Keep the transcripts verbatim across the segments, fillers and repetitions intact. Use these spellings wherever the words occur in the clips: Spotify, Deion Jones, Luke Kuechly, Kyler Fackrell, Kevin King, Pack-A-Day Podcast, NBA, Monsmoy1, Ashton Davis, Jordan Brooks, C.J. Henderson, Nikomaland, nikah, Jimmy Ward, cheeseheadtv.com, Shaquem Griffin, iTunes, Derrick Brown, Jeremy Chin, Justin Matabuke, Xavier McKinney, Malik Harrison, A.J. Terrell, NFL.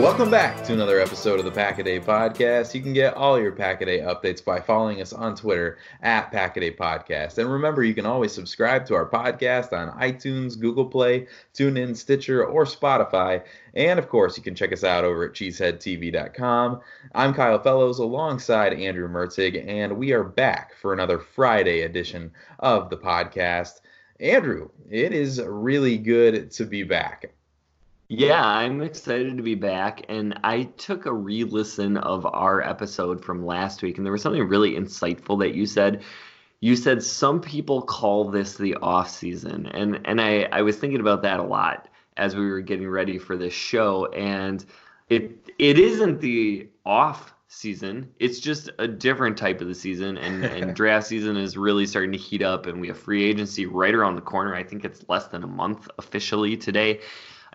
Welcome back to another episode of the Pack-A-Day Podcast. You can get all your Pack-A-Day updates by following us on Twitter at Pack-A-Day Podcast. And remember, you can always subscribe to our podcast on iTunes, Google Play, TuneIn, Stitcher, or Spotify. And, of course, you can check us out over at cheesehead t v dot com. I'm Kyle Fellows alongside Andrew Mertig, and we are back for another Friday edition of the podcast. Andrew, it is really good to be back. Yeah, I'm excited to be back, and I took a re-listen of our episode from last week, and there was something really insightful that you said. You said some people call this the off season, and and I, I was thinking about that a lot as we were getting ready for this show, and it it isn't the off season. It's just a different type of the season, and, and draft season is really starting to heat up, and we have free agency right around the corner. I think it's less than a month officially today.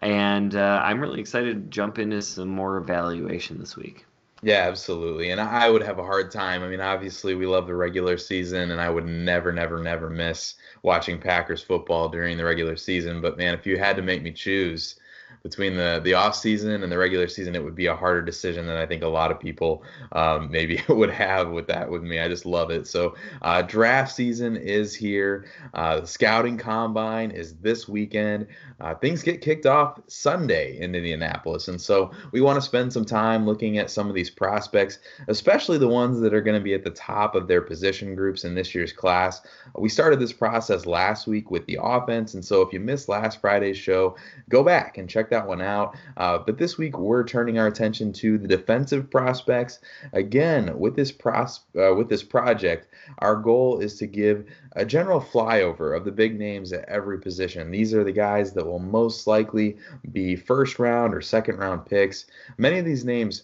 And uh, I'm really excited to jump into some more evaluation this week. Yeah, absolutely. And I would have a hard time. I mean, obviously, we love the regular season, and I would never, never, never miss watching Packers football during the regular season. But, man, if you had to make me choose between the, the offseason and the regular season, it would be a harder decision than I think a lot of people um, maybe would have with that with me. I just love it. So uh, draft season is here. Uh, the scouting combine is this weekend. Uh, things get kicked off Sunday in Indianapolis. And so we want to spend some time looking at some of these prospects, especially the ones that are going to be at the top of their position groups in this year's class. We started this process last week with the offense. And so if you missed last Friday's show, go back and check that one out. Uh, but this week, we're turning our attention to the defensive prospects. Again, with this pros- uh, with this project, our goal is to give a general flyover of the big names at every position. These are the guys that will most likely be first round or second round picks. Many of these names,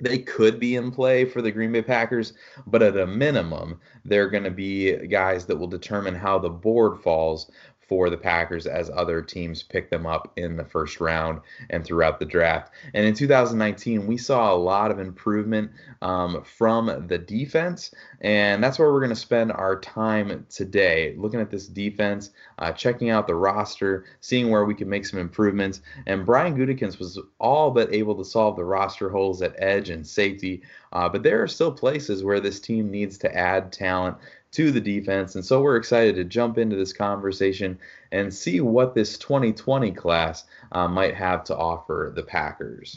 they could be in play for the Green Bay Packers, but at a minimum, they're going to be guys that will determine how the board falls for the Packers as other teams pick them up in the first round and throughout the draft. And in two thousand nineteen, we saw a lot of improvement um, from the defense, and that's where we're going to spend our time today, looking at this defense, uh, checking out the roster, seeing where we can make some improvements. And Brian Gutekunst was all but able to solve the roster holes at edge and safety, uh, but there are still places where this team needs to add talent to the defense. And so we're excited to jump into this conversation and see what this twenty twenty class uh, might have to offer the Packers.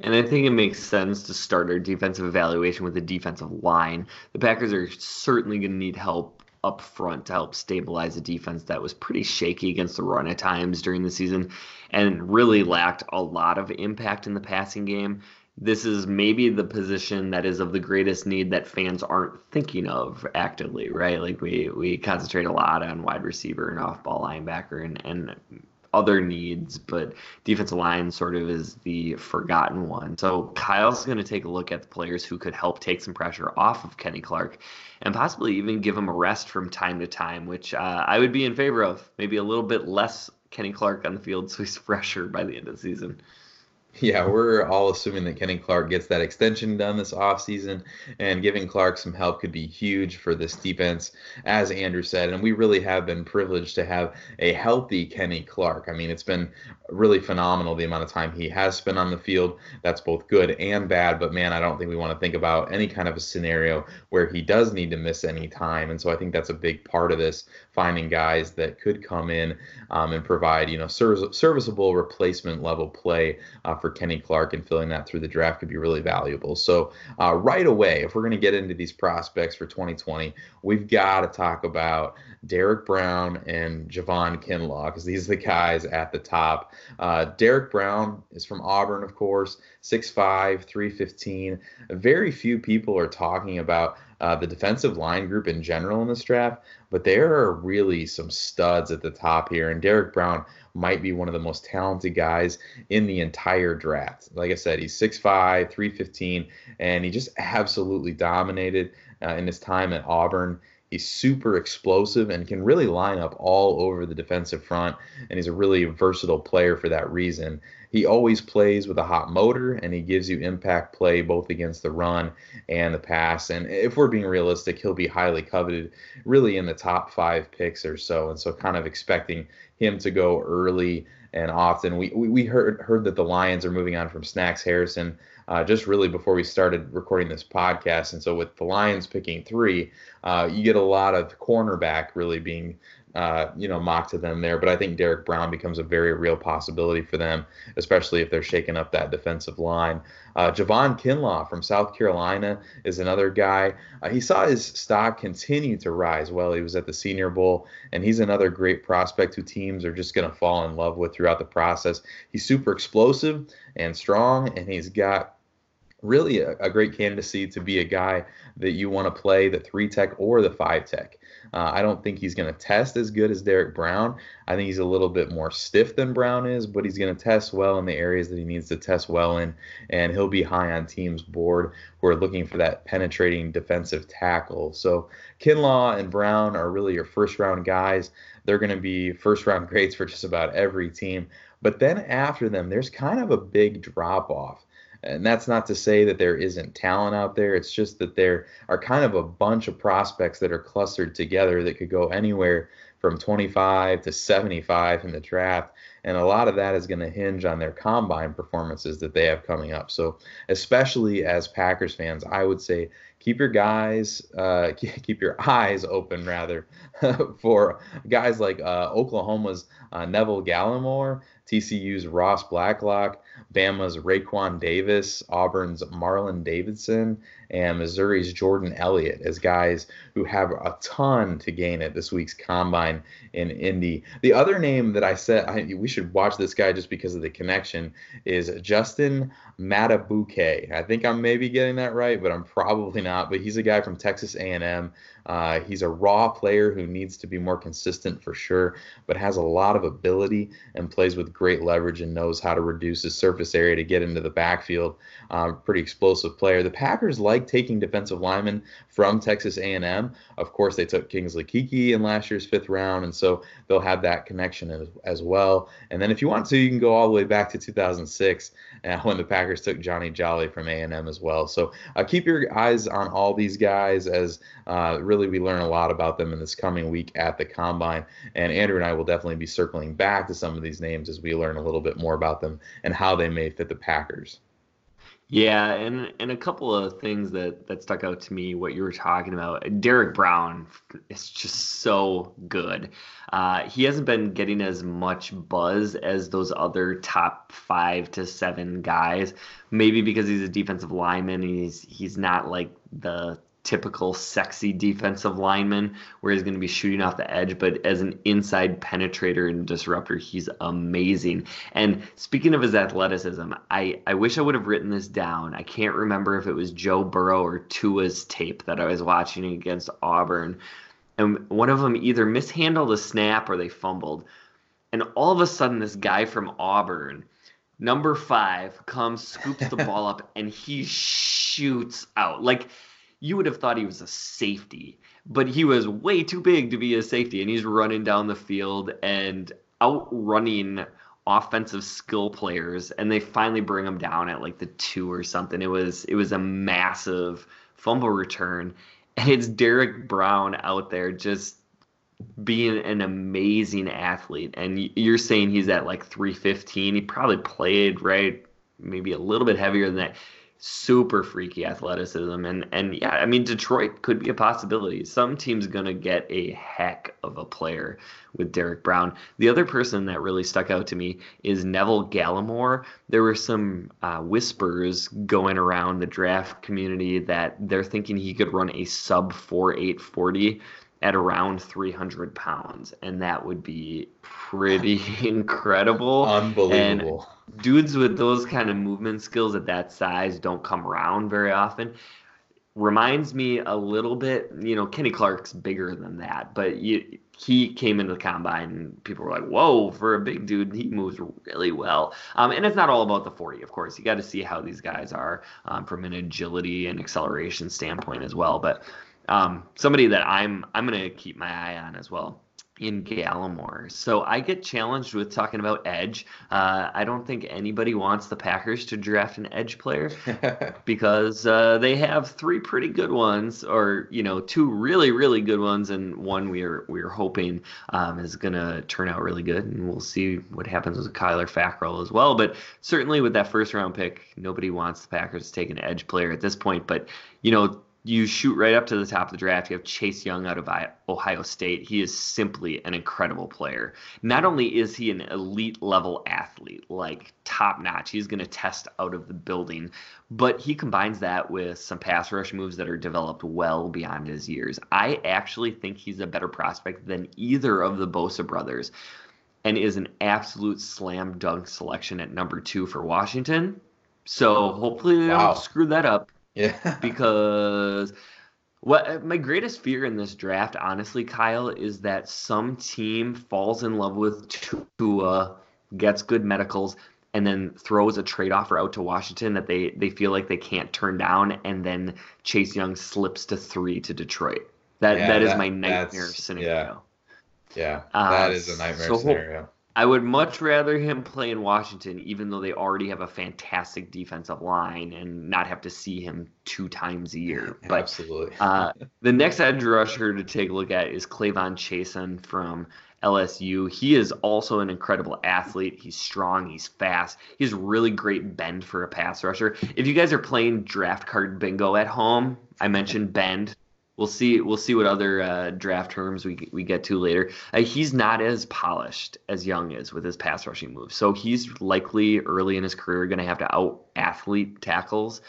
And I think it makes sense to start our defensive evaluation with the defensive line. The Packers are certainly going to need help up front to help stabilize a defense that was pretty shaky against the run at times during the season and really lacked a lot of impact in the passing game. This is maybe the position that is of the greatest need that fans aren't thinking of actively, right? Like we we concentrate a lot on wide receiver and off-ball linebacker and, and other needs, but defensive line sort of is the forgotten one. So Kyle's going to take a look at the players who could help take some pressure off of Kenny Clark and possibly even give him a rest from time to time, which uh, I would be in favor of. Maybe a little bit less Kenny Clark on the field so he's fresher by the end of the season. Yeah, we're all assuming that Kenny Clark gets that extension done this offseason, and giving Clark some help could be huge for this defense, as Andrew said. And we really have been privileged to have a healthy Kenny Clark. I mean, it's been really phenomenal the amount of time he has spent on the field. That's both good and bad, but man, I don't think we want to think about any kind of a scenario where he does need to miss any time. And so I think that's a big part of this, finding guys that could come in um, and provide, you know, service- serviceable replacement level play uh, for Kenny Clark, and filling that through the draft could be really valuable. So uh, right away, if we're going to get into these prospects for twenty twenty, we've got to talk about Derrick Brown and Javon Kinlaw, because these are the guys at the top. Uh, Derrick Brown is from Auburn, of course, six five, three fifteen. Very few people are talking about Uh, the defensive line group in general in this draft, but there are really some studs at the top here, and Derrick Brown might be one of the most talented guys in the entire draft. Like I said, he's six five, three fifteen, and he just absolutely dominated uh, in his time at Auburn. He's super explosive and can really line up all over the defensive front, and he's a really versatile player for that reason. He always plays with a hot motor, and he gives you impact play both against the run and the pass. And if we're being realistic, he'll be highly coveted, really in the top five picks or so. And so kind of expecting him to go early and often. We we, we heard heard that the Lions are moving on from Snacks Harrison Uh, just really before we started recording this podcast. And so with the Lions picking three, uh, you get a lot of cornerback really being, uh, you know, mocked to them there. But I think Derrick Brown becomes a very real possibility for them, especially if they're shaking up that defensive line. Uh, Javon Kinlaw from South Carolina is another guy. Uh, he saw his stock continue to rise while he was at the Senior Bowl, and he's another great prospect who teams are just going to fall in love with throughout the process. He's super explosive and strong, and he's got really a, a great candidacy to be a guy that you want to play the three tech or the five tech. Uh, I don't think he's going to test as good as Derrick Brown. I think he's a little bit more stiff than Brown is, but he's going to test well in the areas that he needs to test well in, and he'll be high on teams' board who are looking for that penetrating defensive tackle. So Kinlaw and Brown are really your first-round guys. They're going to be first-round grades for just about every team. But then after them, there's kind of a big drop-off. And that's not to say that there isn't talent out there. It's just that there are kind of a bunch of prospects that are clustered together that could go anywhere from twenty-five to seventy-five in the draft. And a lot of that is going to hinge on their combine performances that they have coming up. So especially as Packers fans, I would say keep your guys, uh, keep your eyes open rather for guys like uh, Oklahoma's uh, Neville Gallimore, T C U's Ross Blacklock, Bama's Raekwon Davis, Auburn's Marlon Davidson, and Missouri's Jordan Elliott as guys who have a ton to gain at this week's combine in Indy. The other name that I said I, we should watch this guy just because of the connection is Justin Matabuke. I think I'm maybe getting that right, but I'm probably not. But he's a guy from Texas A and M. Uh, he's a raw player who needs to be more consistent for sure, but has a lot of ability and plays with great leverage and knows how to reduce his surface area to get into the backfield. Uh, pretty explosive player. The Packers like taking defensive linemen from Texas A and M. Of course, they took Kingsley Kiki in last year's fifth round, and so they'll have that connection as, as well. And then if you want to, you can go all the way back to two thousand six uh, when the Packers took Johnny Jolly from A and M as well. So uh, keep your eyes on all these guys as uh, really we learn a lot about them in this coming week at the Combine. And Andrew and I will definitely be circling back to some of these names as we learn a little bit more about them and how they may fit the Packers. Yeah, and, and a couple of things that, that stuck out to me, what you were talking about. Derrick Brown is just so good. Uh, he hasn't been getting as much buzz as those other top five to seven guys, maybe because he's a defensive lineman. And he's he's not like the typical sexy defensive lineman where he's going to be shooting off the edge, but as an inside penetrator and disruptor, he's amazing. And speaking of his athleticism, I, I wish I would have written this down. I can't remember if it was Joe Burrow or Tua's tape that I was watching against Auburn. And one of them either mishandled a snap or they fumbled. And all of a sudden, this guy from Auburn, number five, comes, scoops the ball up, and he shoots out. Like, you would have thought he was a safety, but he was way too big to be a safety, and he's running down the field and outrunning offensive skill players, and they finally bring him down at like the two or something. It was it was a massive fumble return, and it's Derrick Brown out there just being an amazing athlete. And you're saying he's at like three fifteen. He probably played, right, maybe a little bit heavier than that. Super freaky athleticism, and and yeah, I mean, Detroit could be a possibility. Some team's gonna get a heck of a player with Derrick Brown. The other person that really stuck out to me is Neville Gallimore. There were some uh, whispers going around the draft community that they're thinking he could run a sub four eight forty at around three hundred pounds, and that would be pretty incredible. Unbelievable. And dudes with those kind of movement skills at that size don't come around very often. Reminds me a little bit, you know, Kenny Clark's bigger than that, but you, he came into the combine and people were like, whoa, for a big dude, he moves really well. Um, and it's not all about the forty, of course. You got to see how these guys are um, from an agility and acceleration standpoint as well, but Um, somebody that I'm I'm going to keep my eye on as well in Gallimore. So I get challenged with talking about edge. Uh, I don't think anybody wants the Packers to draft an edge player because uh, they have three pretty good ones, or you know, two really really good ones, and one we're we're hoping um, is going to turn out really good. And we'll see what happens with Kyler Fackrell as well. But certainly with that first round pick, nobody wants the Packers to take an edge player at this point. But you know, you shoot right up to the top of the draft. You have Chase Young out of Ohio State. He is simply an incredible player. Not only is he an elite level athlete, like top notch, he's going to test out of the building, but he combines that with some pass rush moves that are developed well beyond his years. I actually think he's a better prospect than either of the Bosa brothers, and is an absolute slam dunk selection at number two for Washington. So hopefully they wow. don't screw that up. Yeah, because what my greatest fear in this draft, honestly, Kyle, is that some team falls in love with Tua, gets good medicals, and then throws a trade offer out to Washington that they, they feel like they can't turn down, and then Chase Young slips to three to Detroit. That yeah, That is that, my nightmare scenario. Yeah, yeah that um, is a nightmare so scenario. Hope, I would much rather him play in Washington, even though they already have a fantastic defensive line, and not have to see him two times a year. But, absolutely. uh, the next edge rusher to take a look at is Clavon Chason from L S U. He is also an incredible athlete. He's strong. He's fast. He has really great bend for a pass rusher. If you guys are playing draft card bingo at home, I mentioned bend. We'll see. We'll see what other uh, draft terms we we get to later. Uh, he's not as polished as Young is with his pass rushing moves, so he's likely early in his career going to have to out athlete tackles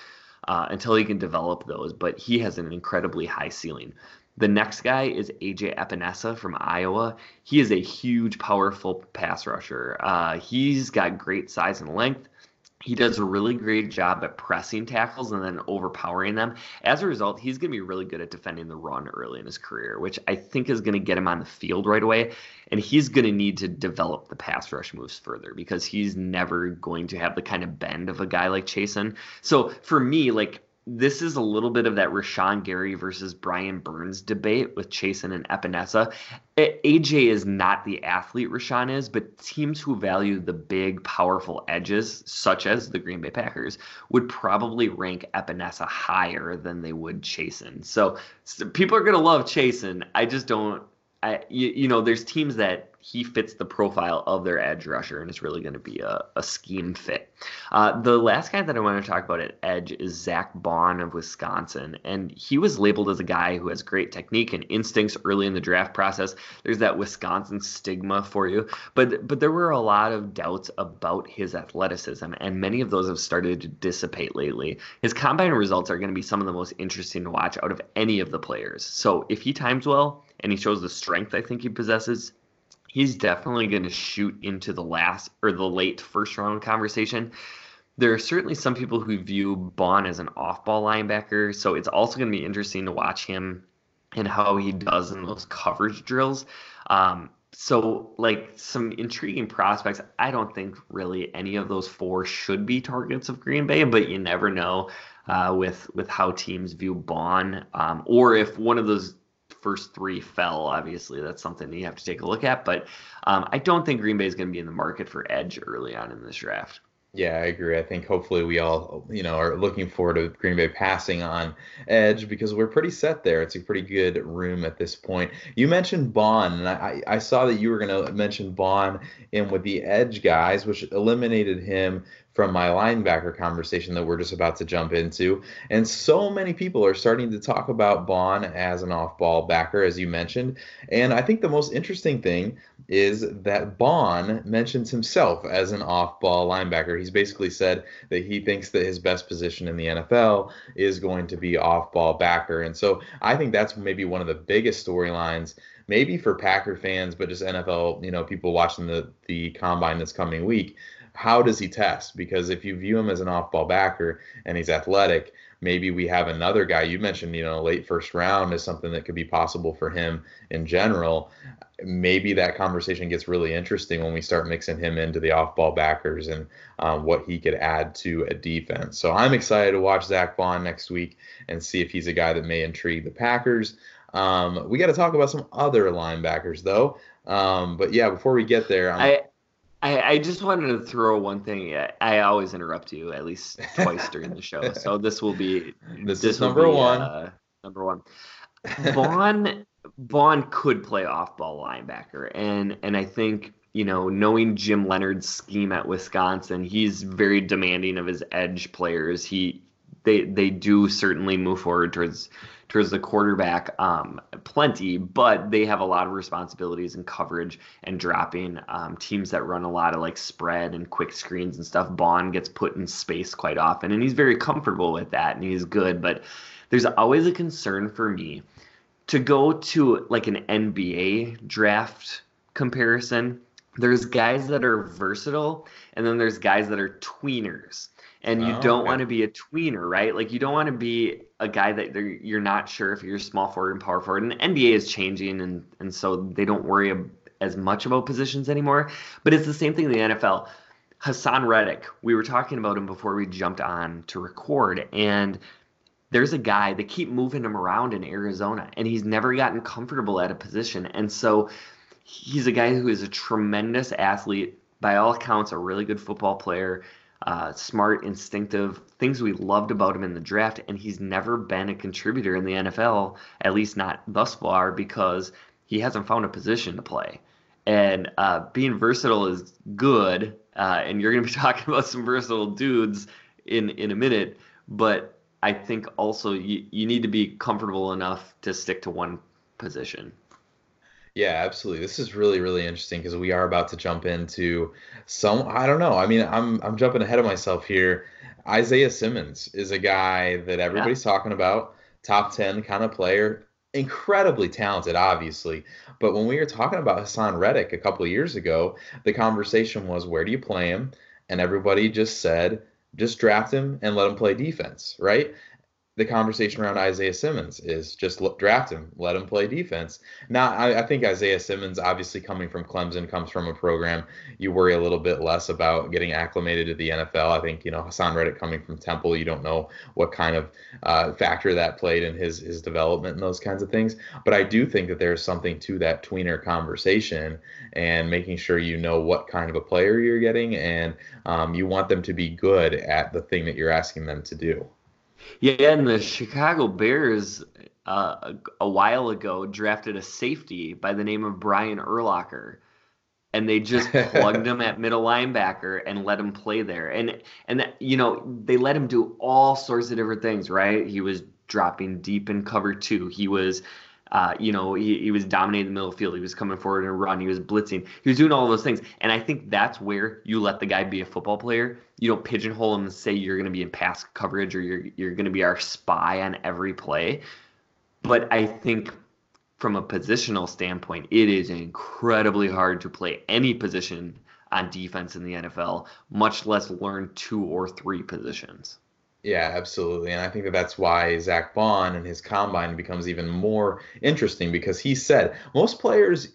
uh, until he can develop those. But he has an incredibly high ceiling. The next guy is A J Epinesa from Iowa. He is a huge, powerful pass rusher. Uh, he's got great size and length. He does a really great job at pressing tackles and then overpowering them. As a result, he's going to be really good at defending the run early in his career, which I think is going to get him on the field right away. And he's going to need to develop the pass rush moves further because he's never going to have the kind of bend of a guy like Chason. So for me, like, this is a little bit of that Rashawn Gary versus Brian Burns debate with Chason and Epinesa. A J is not the athlete Rashawn is, but teams who value the big, powerful edges, such as the Green Bay Packers, would probably rank Epinesa higher than they would Chason. So, so people are going to love Chason. I just don't I, you, you know, there's teams that he fits the profile of their edge rusher, and it's really going to be a, a scheme fit. Uh, the last guy that I want to talk about at edge is Zach Bond of Wisconsin, and he was labeled as a guy who has great technique and instincts early in the draft process. There's that Wisconsin stigma for you, but but there were a lot of doubts about his athleticism, and many of those have started to dissipate lately. His combine results are going to be some of the most interesting to watch out of any of the players. So if he times well and he shows the strength I think he possesses, he's definitely going to shoot into the last or the late first round conversation. There are certainly some people who view Bond as an off-ball linebacker, so it's also going to be interesting to watch him and how he does in those coverage drills. Um, so, like, some intriguing prospects. I don't think really any of those four should be targets of Green Bay, but you never know uh, with with how teams view Bond, um, or if one of those first three fell. Obviously, that's something that you have to take a look at, but um, I don't think Green Bay is going to be in the market for edge early on in this draft. Yeah, I agree. I think hopefully we all, you know, are looking forward to Green Bay passing on edge because we're pretty set there. It's a pretty good room at this point. You mentioned Bond, and I, I saw that you were going to mention Bond in with the edge guys, which eliminated him from my linebacker conversation that we're just about to jump into. And so many people are starting to talk about Bond as an off-ball backer, as you mentioned. And I think the most interesting thing is that Bond mentions himself as an off-ball linebacker. He's basically said that he thinks that his best position in the N F L is going to be off-ball backer. And so I think that's maybe one of the biggest storylines, maybe for Packer fans, but just N F L, you know, people watching the, the combine this coming week. How does he test? Because if you view him as an off-ball backer and he's athletic, maybe we have another guy. You mentioned, you know, late first round is something that could be possible for him in general. Maybe that conversation gets really interesting when we start mixing him into the off-ball backers and um, what he could add to a defense. So I'm excited to watch Zach Bond next week and see if he's a guy that may intrigue the Packers. Um, we got to talk about some other linebackers, though. Um, but, yeah, before we get there, I'm I- I, I just wanted to throw one thing. I, I always interrupt you at least twice during the show, so this will be this, this is number be, one. Uh, number one, Vaughn Vaughn could play off-ball linebacker, and and I think, you know, knowing Jim Leonard's scheme at Wisconsin, he's very demanding of his edge players. He they they do certainly move forward towards. towards the quarterback um, plenty, but they have a lot of responsibilities in coverage and dropping. Um, teams that run a lot of like spread and quick screens and stuff, Bond gets put in space quite often, and he's very comfortable with that, and he's good. But there's always a concern for me to go to like an N B A draft comparison. There's guys that are versatile, and then there's guys that are tweeners. And you oh, don't okay. want to be a tweener, right? Like, you don't want to be a guy that you're not sure if you're small forward and power forward. And the N B A is changing, and, and so they don't worry as much about positions anymore. But it's the same thing in the N F L. Hassan Reddick, we were talking about him before we jumped on to record, and there's a guy, they keep moving him around in Arizona, and he's never gotten comfortable at a position. And so he's a guy who is a tremendous athlete, by all accounts, a really good football player. Uh, smart, instinctive, things we loved about him in the draft, and he's never been a contributor in the N F L, at least not thus far, because he hasn't found a position to play. And uh, being versatile is good, uh, and you're going to be talking about some versatile dudes in, in a minute, but I think also you, you need to be comfortable enough to stick to one position. Yeah, absolutely. This is really, really interesting because we are about to jump into some, I don't know. I mean, I'm I'm jumping ahead of myself here. Isaiah Simmons is a guy that everybody's yeah. talking about, top ten kind of player, incredibly talented, obviously. But when we were talking about Hassan Reddick a couple of years ago, the conversation was, where do you play him? And everybody just said, just draft him and let him play defense, right? The conversation around Isaiah Simmons is just draft him, let him play defense. Now, I, I think Isaiah Simmons, obviously coming from Clemson, comes from a program you worry a little bit less about getting acclimated to the N F L. I think, you know, Hassan Reddick coming from Temple, you don't know what kind of uh, factor that played in his, his development and those kinds of things. But I do think that there's something to that tweener conversation and making sure you know what kind of a player you're getting, and um, you want them to be good at the thing that you're asking them to do. Yeah, and the Chicago Bears uh, a, a while ago drafted a safety by the name of Brian Urlacher, and they just plugged him at middle linebacker and let him play there. And, and that, you know, they let him do all sorts of different things, right? He was dropping deep in cover two. He was, uh, you know, he, he was dominating the middle field. He was coming forward and run. He was blitzing. He was doing all those things. And I think that's where you let the guy be a football player. You don't pigeonhole him and say you're going to be in pass coverage or you're, you're going to be our spy on every play. But I think from a positional standpoint, it is incredibly hard to play any position on defense in the N F L, much less learn two or three positions. Yeah, absolutely. And I think that that's why Zach Bond and his combine becomes even more interesting, because he said most players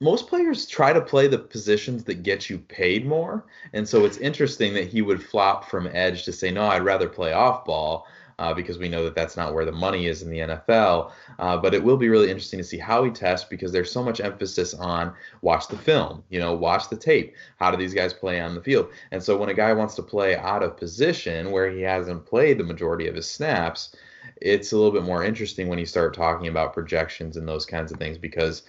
most players try to play the positions that get you paid more. And so it's interesting that he would flop from edge to say, no, I'd rather play off ball. Uh, because we know that that's not where the money is in the N F L. Uh, but it will be really interesting to see how he tests, because there's so much emphasis on watch the film, you know, watch the tape. How do these guys play on the field? And so when a guy wants to play out of position where he hasn't played the majority of his snaps, it's a little bit more interesting when you start talking about projections and those kinds of things, because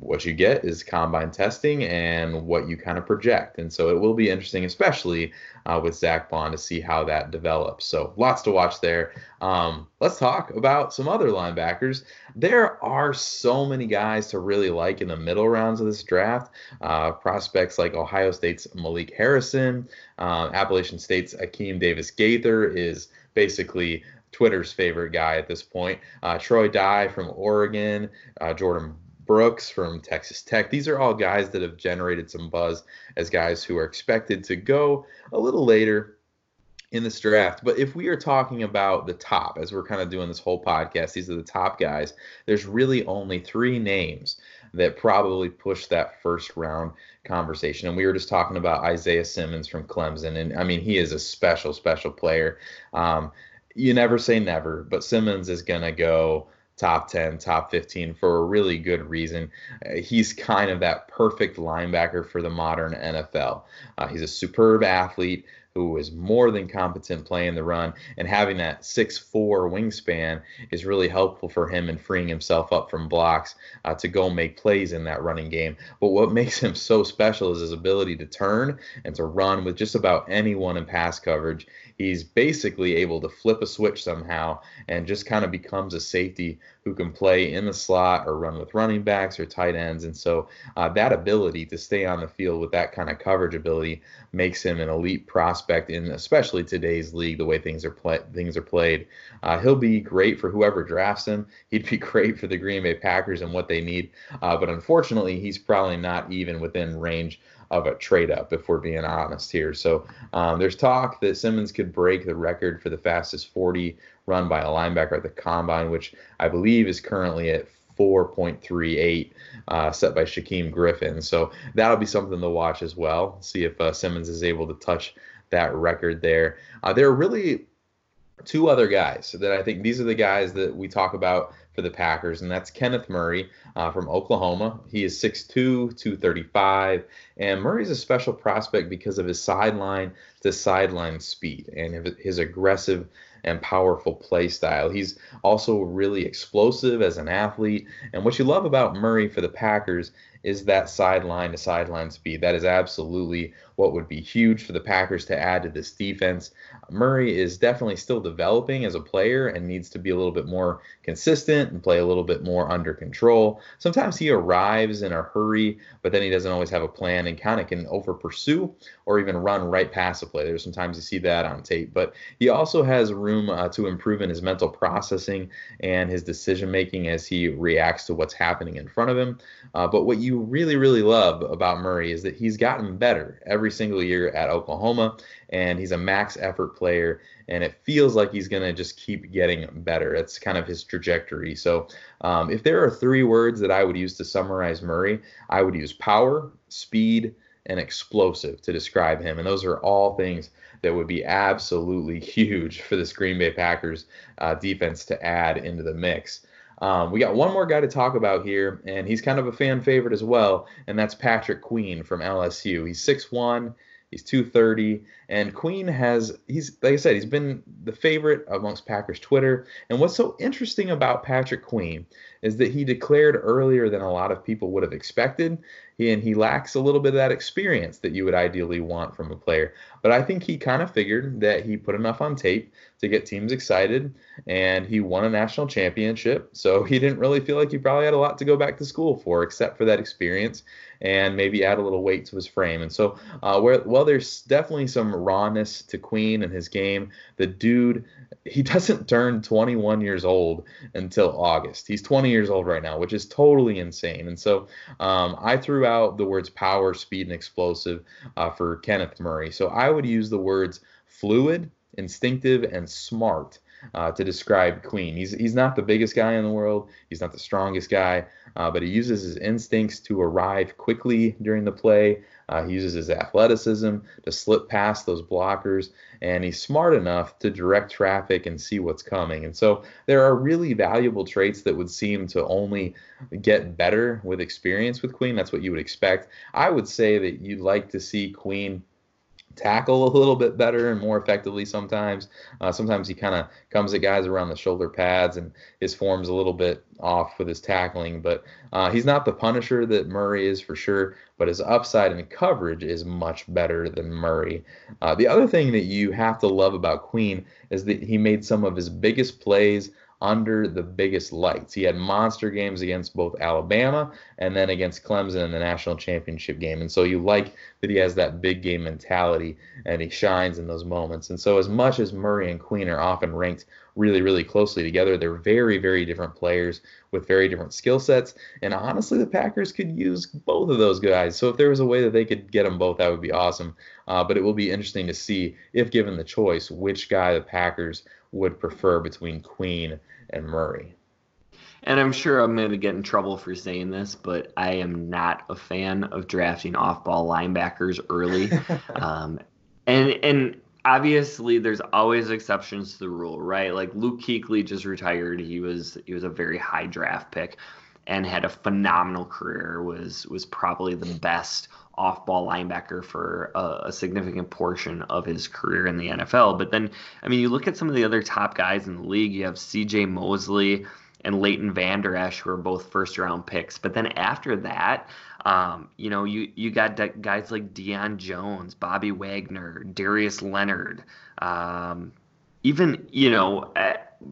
what you get is combine testing and what you kind of project. And so it will be interesting, especially uh, with Zach Bond, to see how that develops. So lots to watch there. Um, let's talk about some other linebackers. There are so many guys to really like in the middle rounds of this draft. Uh, prospects like Ohio State's Malik Harrison, uh, Appalachian State's Akeem Davis Gaither is basically Twitter's favorite guy at this point. Uh, Troy Dye from Oregon, uh, Jordan Brooks from Texas Tech. These are all guys that have generated some buzz as guys who are expected to go a little later in this draft. But if we are talking about the top, as we're kind of doing this whole podcast, these are the top guys. There's really only three names that probably push that first round conversation. And we were just talking about Isaiah Simmons from Clemson. And I mean, he is a special, special player. Um, you never say never, but Simmons is going to go top ten, top fifteen for a really good reason. Uh, he's kind of that perfect linebacker for the modern N F L. Uh, he's a superb athlete who is more than competent playing the run, and having that six foot four wingspan is really helpful for him in freeing himself up from blocks uh, to go make plays in that running game. But what makes him so special is his ability to turn and to run with just about anyone in pass coverage. He's basically able to flip a switch somehow and just kind of becomes a safety who can play in the slot or run with running backs or tight ends. And so uh, that ability to stay on the field with that kind of coverage ability makes him an elite prospect in especially today's league, the way things are, play- things are played. Uh, he'll be great for whoever drafts him. He'd be great for the Green Bay Packers and what they need. Uh, but unfortunately, he's probably not even within range of a trade-up, if we're being honest here. So um, there's talk that Simmons could break the record for the fastest forty run by a linebacker at the Combine, which I believe is currently at four point three eight, uh, set by Shaquem Griffin. So that'll be something to watch as well, see if uh, Simmons is able to touch that record there. Uh, there are really two other guys that I think these are the guys that we talk about for the Packers, and that's Kenneth Murray uh, from Oklahoma. He is six two, two thirty-five, and Murray's a special prospect because of his sideline to sideline speed and his aggressive and powerful play style. He's also really explosive as an athlete, and what you love about Murray for the Packers is that sideline to sideline speed. That is absolutely what would be huge for the Packers to add to this defense. Murray is definitely still developing as a player and needs to be a little bit more consistent and play a little bit more under control. Sometimes he arrives in a hurry, but then he doesn't always have a plan and kind of can over pursue or even run right past a player. Sometimes you see that on tape, but he also has room uh, to improve in his mental processing and his decision making as he reacts to what's happening in front of him. Uh, but what you you really, really love about Murray is that he's gotten better every single year at Oklahoma, and he's a max effort player, and it feels like he's going to just keep getting better. That's kind of his trajectory. So um, if there are three words that I would use to summarize Murray, I would use power, speed, and explosive to describe him. And those are all things that would be absolutely huge for this Green Bay Packers uh, defense to add into the mix. Um, we got one more guy to talk about here, and he's kind of a fan favorite as well, and that's Patrick Queen from L S U. He's six one, He's two thirty, and Queen has, he's like I said, he's been the favorite amongst Packers Twitter. And what's so interesting about Patrick Queen is that he declared earlier than a lot of people would have expected, and he lacks a little bit of that experience that you would ideally want from a player. But I think he kind of figured that he put enough on tape to get teams excited, and he won a national championship, so he didn't really feel like he probably had a lot to go back to school for, except for that experience, and maybe add a little weight to his frame. And so uh, where, well, there's definitely some rawness to Queen and his game. The dude, he doesn't turn twenty-one years old until August. He's twenty years old right now, which is totally insane. And so um, I threw out the words power, speed, and explosive uh, for Kenneth Murray. So I would use the words fluid, instinctive, and smart Uh, to describe Queen. He's he's not the biggest guy in the world. He's not the strongest guy, uh, but he uses his instincts to arrive quickly during the play. Uh, he uses his athleticism to slip past those blockers, and he's smart enough to direct traffic and see what's coming. And so there are really valuable traits that would seem to only get better with experience with Queen. That's what you would expect. I would say that you'd like to see Queen tackle a little bit better and more effectively sometimes. Uh, sometimes he kind of comes at guys around the shoulder pads, and his form's a little bit off with his tackling. But uh, he's not the punisher that Murray is for sure, but his upside in coverage is much better than Murray. Uh, the other thing that you have to love about Queen is that he made some of his biggest plays under the biggest lights. He had monster games against both Alabama and then against Clemson in the national championship game. And so you like that he has that big game mentality, and he shines in those moments. And so as much as Murray and Queen are often ranked really, really closely together, they're very, very different players with very different skill sets. And honestly, the Packers could use both of those guys. So if there was a way that they could get them both, that would be awesome. Uh, but it will be interesting to see, if given the choice, which guy the Packers would prefer between Queen and Murray. And I'm sure I'm going to get in trouble for saying this, but I am not a fan of drafting off-ball linebackers early. um, and and obviously, there's always exceptions to the rule, right? Like Luke Kuechly just retired. He was he was a very high draft pick and had a phenomenal career. was was probably the best off-ball linebacker for a, a significant portion of his career in the N F L. But then, I mean, you look at some of the other top guys in the league. You have C J Mosley and Leighton Vander Esch, who are both first-round picks. But then after that, um, you know, you you got de- guys like Deion Jones, Bobby Wagner, Darius Leonard. Um, even, you know,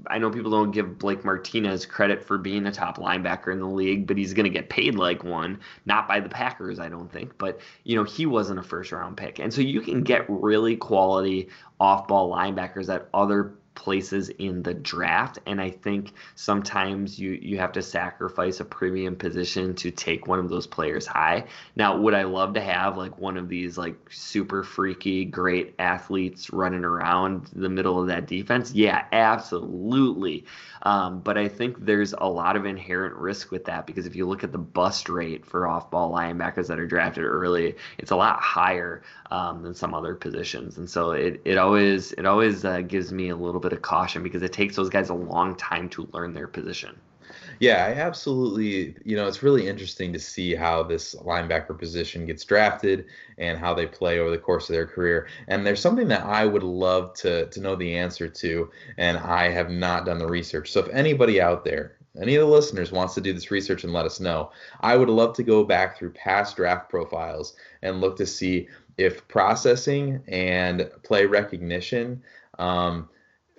I know people don't give Blake Martinez credit for being a top linebacker in the league, but he's going to get paid like one, not by the Packers, I don't think. But, you know, he wasn't a first-round pick. And so you can get really quality off-ball linebackers at other places in the draft, and I think sometimes you you have to sacrifice a premium position to take one of those players high. Now, would I love to have like one of these like super freaky great athletes running around the middle of that defense? Yeah, absolutely. Um, but I think there's a lot of inherent risk with that, because if you look at the bust rate for off-ball linebackers that are drafted early, it's a lot higher um, than some other positions, and so it it always it always uh, gives me a little bit of caution, because it takes those guys a long time to learn their position. Yeah, I absolutely, you know, it's really interesting to see how this linebacker position gets drafted and how they play over the course of their career. And there's something that I would love to to know the answer to, and I have not done the research. So if anybody out there, any of the listeners, wants to do this research and let us know, I would love to go back through past draft profiles and look to see if processing and play recognition um,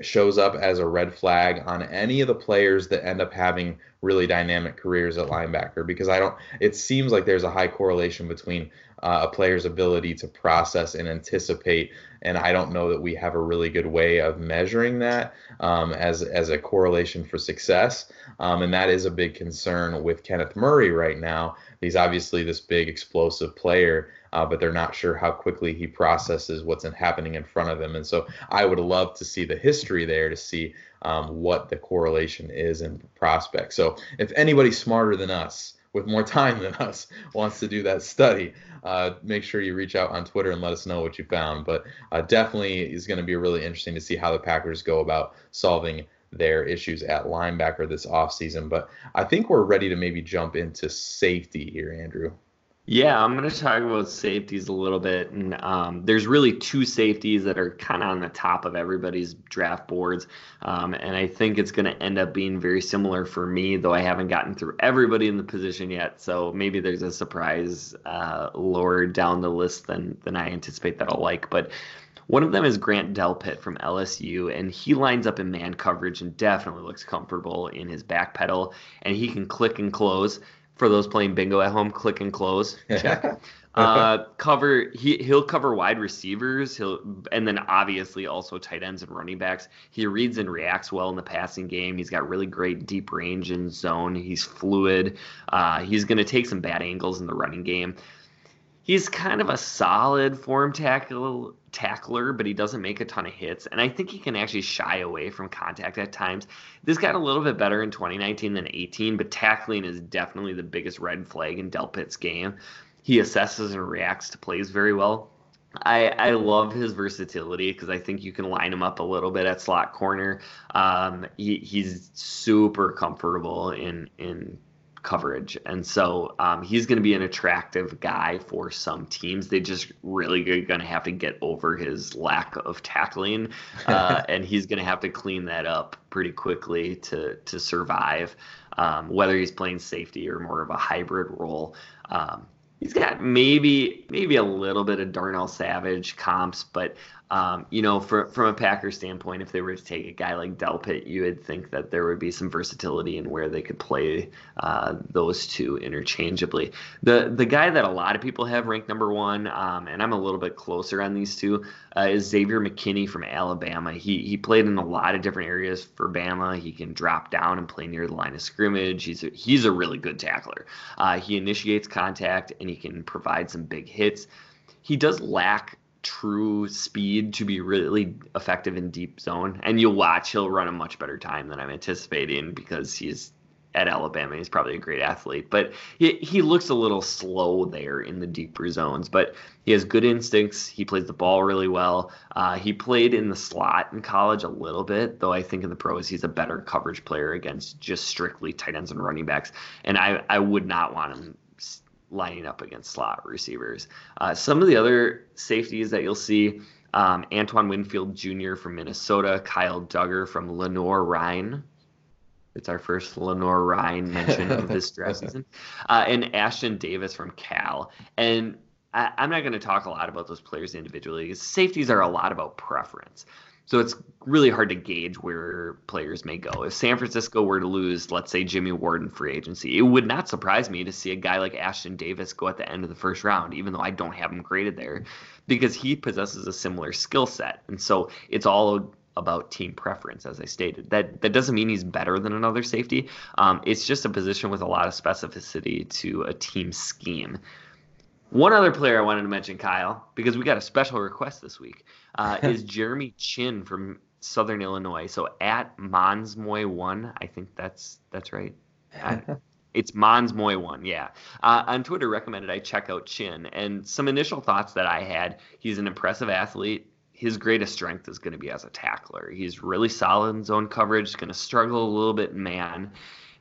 shows up as a red flag on any of the players that end up having really dynamic careers at linebacker, because I don't, it seems like there's a high correlation between uh, a player's ability to process and anticipate. And I don't know that we have a really good way of measuring that um, as, as a correlation for success. Um, and that is a big concern with Kenneth Murray right now. He's obviously this big explosive player, uh, but they're not sure how quickly he processes what's happening in front of him. And so I would love to see the history there to see um, what the correlation is in prospects. So if anybody smarter than us, with more time than us, wants to do that study, uh, make sure you reach out on Twitter and let us know what you found. But uh, definitely is going to be really interesting to see how the Packers go about solving their issues at linebacker this offseason. But I think we're ready to maybe jump into safety here, Andrew. Yeah, I'm going to talk about safeties a little bit. And um, there's really two safeties that are kind of on the top of everybody's draft boards. Um, and I think it's going to end up being very similar for me, though I haven't gotten through everybody in the position yet. So maybe there's a surprise uh, lower down the list than, than I anticipate that I'll like. But one of them is Grant Delpit from L S U, and he lines up in man coverage and definitely looks comfortable in his back pedal, and he can click and close. For those playing bingo at home, click and close. Check. uh, cover. He he'll cover wide receivers. He'll and then obviously also tight ends and running backs. He reads and reacts well in the passing game. He's got really great deep range in zone. He's fluid. Uh, he's going to take some bad angles in the running game. He's kind of a solid form tackle tackler, but he doesn't make a ton of hits. And I think he can actually shy away from contact at times. This got a little bit better in twenty nineteen than eighteen, but tackling is definitely the biggest red flag in Delpit's game. He assesses and reacts to plays very well. I, I love his versatility because I think you can line him up a little bit at slot corner. Um, he, he's super comfortable in in. coverage. And so um, he's going to be an attractive guy for some teams. They just really are going to have to get over his lack of tackling. Uh, and he's going to have to clean that up pretty quickly to, to survive, um, whether he's playing safety or more of a hybrid role. Um, he's got maybe, maybe a little bit of Darnell Savage comps, but Um, you know, for, from a Packers standpoint, if they were to take a guy like Delpit, you would think that there would be some versatility in where they could play uh, those two interchangeably. The the guy that a lot of people have ranked number one, um, and I'm a little bit closer on these two, uh, is Xavier McKinney from Alabama. He he played in a lot of different areas for Bama. He can drop down and play near the line of scrimmage. He's a, he's a really good tackler. Uh, he initiates contact, and he can provide some big hits. He does lack true speed to be really effective in deep zone, and you'll watch he'll run a much better time than I'm anticipating because he's at Alabama. He's probably a great athlete, but he, he looks a little slow there in the deeper zones, but he has good instincts. He plays the ball really well. Uh, he played in the slot in college a little bit, though I think in the pros he's a better coverage player against just strictly tight ends and running backs, and I, I would not want him lining up against slot receivers. Uh, some of the other safeties that you'll see, um, Antoine Winfield Junior from Minnesota, Kyle Duggar from Lenoir Rhine. It's our first Lenoir Rhine mention of this draft season. Uh, and Ashton Davis from Cal. And I, I'm not going to talk a lot about those players individually, because safeties are a lot about preference. So it's really hard to gauge where players may go. If San Francisco were to lose, let's say, Jimmy Ward in free agency, it would not surprise me to see a guy like Ashton Davis go at the end of the first round, even though I don't have him graded there, because he possesses a similar skill set. And so it's all about team preference, as I stated. That that doesn't mean he's better than another safety. Um, it's just a position with a lot of specificity to a team scheme. One other player I wanted to mention, Kyle, because we got a special request this week, uh, is Jeremy Chin from Southern Illinois. So at Monsmoy one, I think that's that's right. I, it's Monsmoy one, yeah. Uh, on Twitter, recommended I check out Chin. And some initial thoughts that I had, he's an impressive athlete. His greatest strength is going to be as a tackler. He's really solid in zone coverage, going to struggle a little bit in man.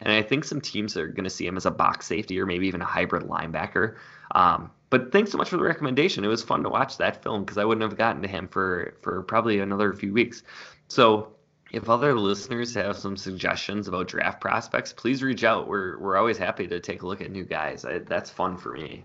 And I think some teams are going to see him as a box safety or maybe even a hybrid linebacker. Um, but thanks so much for the recommendation. It was fun to watch that film because I wouldn't have gotten to him for, for probably another few weeks. So if other listeners have some suggestions about draft prospects, please reach out. We're we're always happy to take a look at new guys. I, that's fun for me.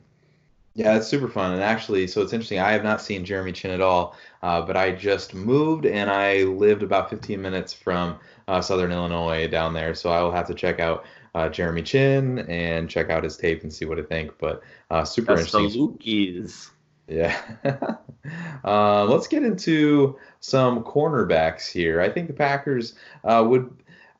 Yeah, it's super fun. And actually, so it's interesting. I have not seen Jeremy Chin at all, uh, but I just moved and I lived about fifteen minutes from uh, Southern Illinois down there. So I will have to check out uh, Jeremy Chin and check out his tape and see what I think. But uh, super That's interesting. That's the Lukies. Yeah. uh, let's get into some cornerbacks here. I think the Packers uh, would,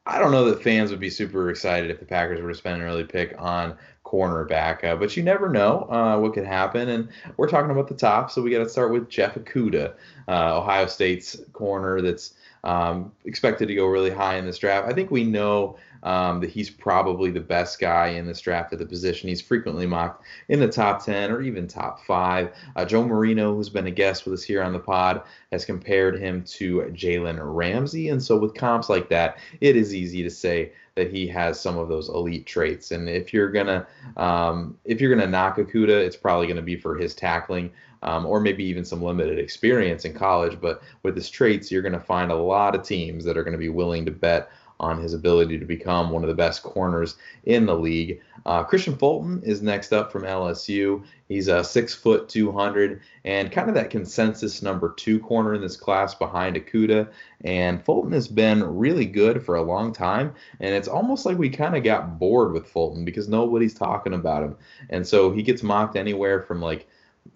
I don't know that fans would be super excited if the Packers were to spend an early pick on cornerback, uh, but you never know uh, what could happen, and we're talking about the top, so we got to start with Jeff Okudah, uh, Ohio State's corner that's um, expected to go really high in this draft. I think we know um, that he's probably the best guy in this draft at the position. He's frequently mocked in the top ten or even top five. Uh, Joe Marino, who's been a guest with us here on the pod, has compared him to Jalen Ramsey. And so with comps like that, it is easy to say that he has some of those elite traits. And if you're gonna um, if you're gonna knock Okuda, it's probably gonna be for his tackling, um, or maybe even some limited experience in college. But with his traits, you're gonna find a lot of teams that are gonna be willing to bet on his ability to become one of the best corners in the league. Uh, Christian Fulton is next up from L S U. He's a six foot two hundred and kind of that consensus number two corner in this class behind Okuda. And Fulton has been really good for a long time. And it's almost like we kind of got bored with Fulton because nobody's talking about him. And so he gets mocked anywhere from like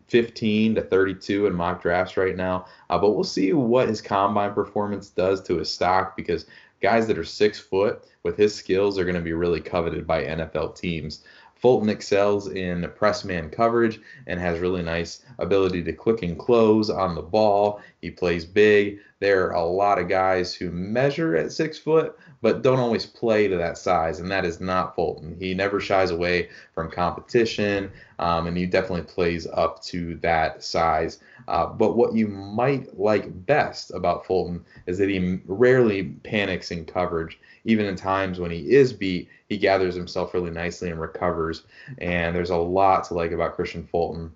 fifteen to thirty-two in mock drafts right now. Uh, but we'll see what his combine performance does to his stock, because guys that are six foot with his skills are going to be really coveted by N F L teams. Fulton excels in press man coverage and has really nice ability to click and close on the ball. He plays big. There are a lot of guys who measure at six foot, but don't always play to that size, and that is not Fulton. He never shies away from competition, um, and he definitely plays up to that size. Uh, but what you might like best about Fulton is that he rarely panics in coverage. Even in times when he is beat, he gathers himself really nicely and recovers, and there's a lot to like about Christian Fulton.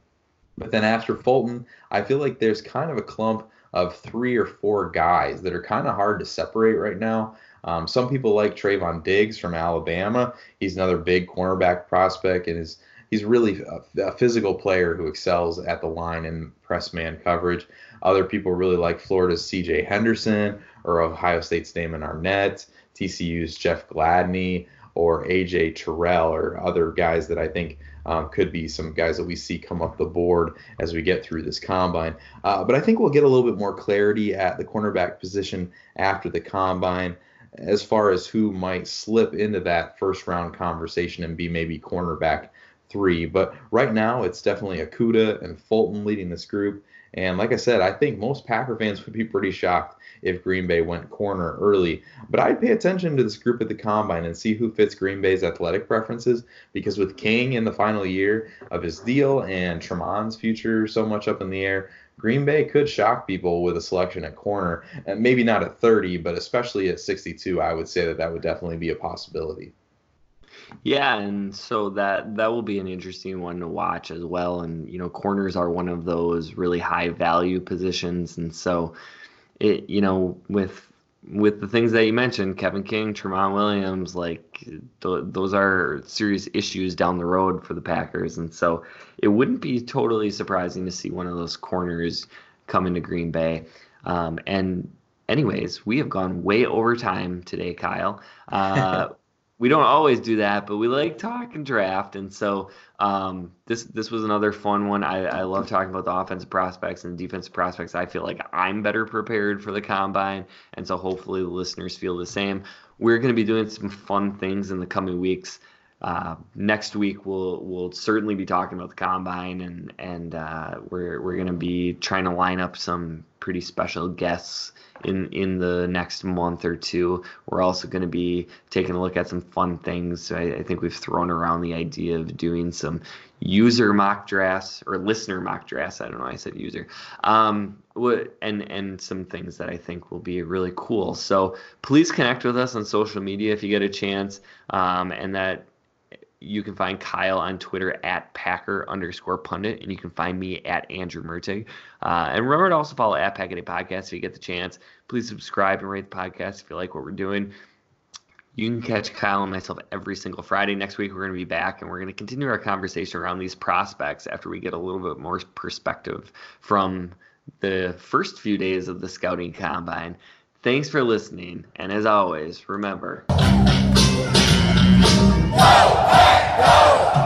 But then after Fulton, I feel like there's kind of a clump of three or four guys that are kind of hard to separate right now. Um, some people like Trayvon Diggs from Alabama. He's another big cornerback prospect, and is he's really a, a physical player who excels at the line in press man coverage. Other people really like Florida's C J Henderson or Ohio State's Damon Arnett, T C U's Jeff Gladney, or A J Terrell, or other guys that I think um, could be some guys that we see come up the board as we get through this combine. Uh, but I think we'll get a little bit more clarity at the cornerback position after the combine, as far as who might slip into that first round conversation and be maybe cornerback three. But right now, it's definitely Okuda and Fulton leading this group. And like I said, I think most Packer fans would be pretty shocked if Green Bay went corner early. But I'd pay attention to this group at the combine and see who fits Green Bay's athletic preferences, because with King in the final year of his deal and Tremon's future so much up in the air, Green Bay could shock people with a selection at corner, and maybe not at thirty, but especially at sixty-two, I would say that that would definitely be a possibility. Yeah, and so that that will be an interesting one to watch as well. And, you know, corners are one of those really high value positions. And so, it you know, with with the things that you mentioned, Kevin King, Tremont Williams, like th- those are serious issues down the road for the Packers. And so it wouldn't be totally surprising to see one of those corners come into Green Bay. Um, and anyways, we have gone way over time today, Kyle. Uh We don't always do that, but we like talk and draft. And so um, this this was another fun one. I, I love talking about the offensive prospects and defensive prospects. I feel like I'm better prepared for the combine, and so hopefully the listeners feel the same. We're going to be doing some fun things in the coming weeks. Uh, next week we'll we'll certainly be talking about the combine, and and uh, we're we're going to be trying to line up some pretty special guests in in the next month or two. We're also going to be taking a look at some fun things. I, I think we've thrown around the idea of doing some user mock drafts or listener mock drafts. I don't know. I said user. Um, and and some things that I think will be really cool. So please connect with us on social media if you get a chance, um, and that. You can find Kyle on Twitter at Packer underscore pundit, and you can find me at Andrew Mertig. Uh, and remember to also follow at Pack-A-Day Podcast if you get the chance. Please subscribe and rate the podcast if you like what we're doing. You can catch Kyle and myself every single Friday. Next week, we're going to be back, and we're going to continue our conversation around these prospects after we get a little bit more perspective from the first few days of the scouting combine. Thanks for listening, and as always, remember... Go, hey, go!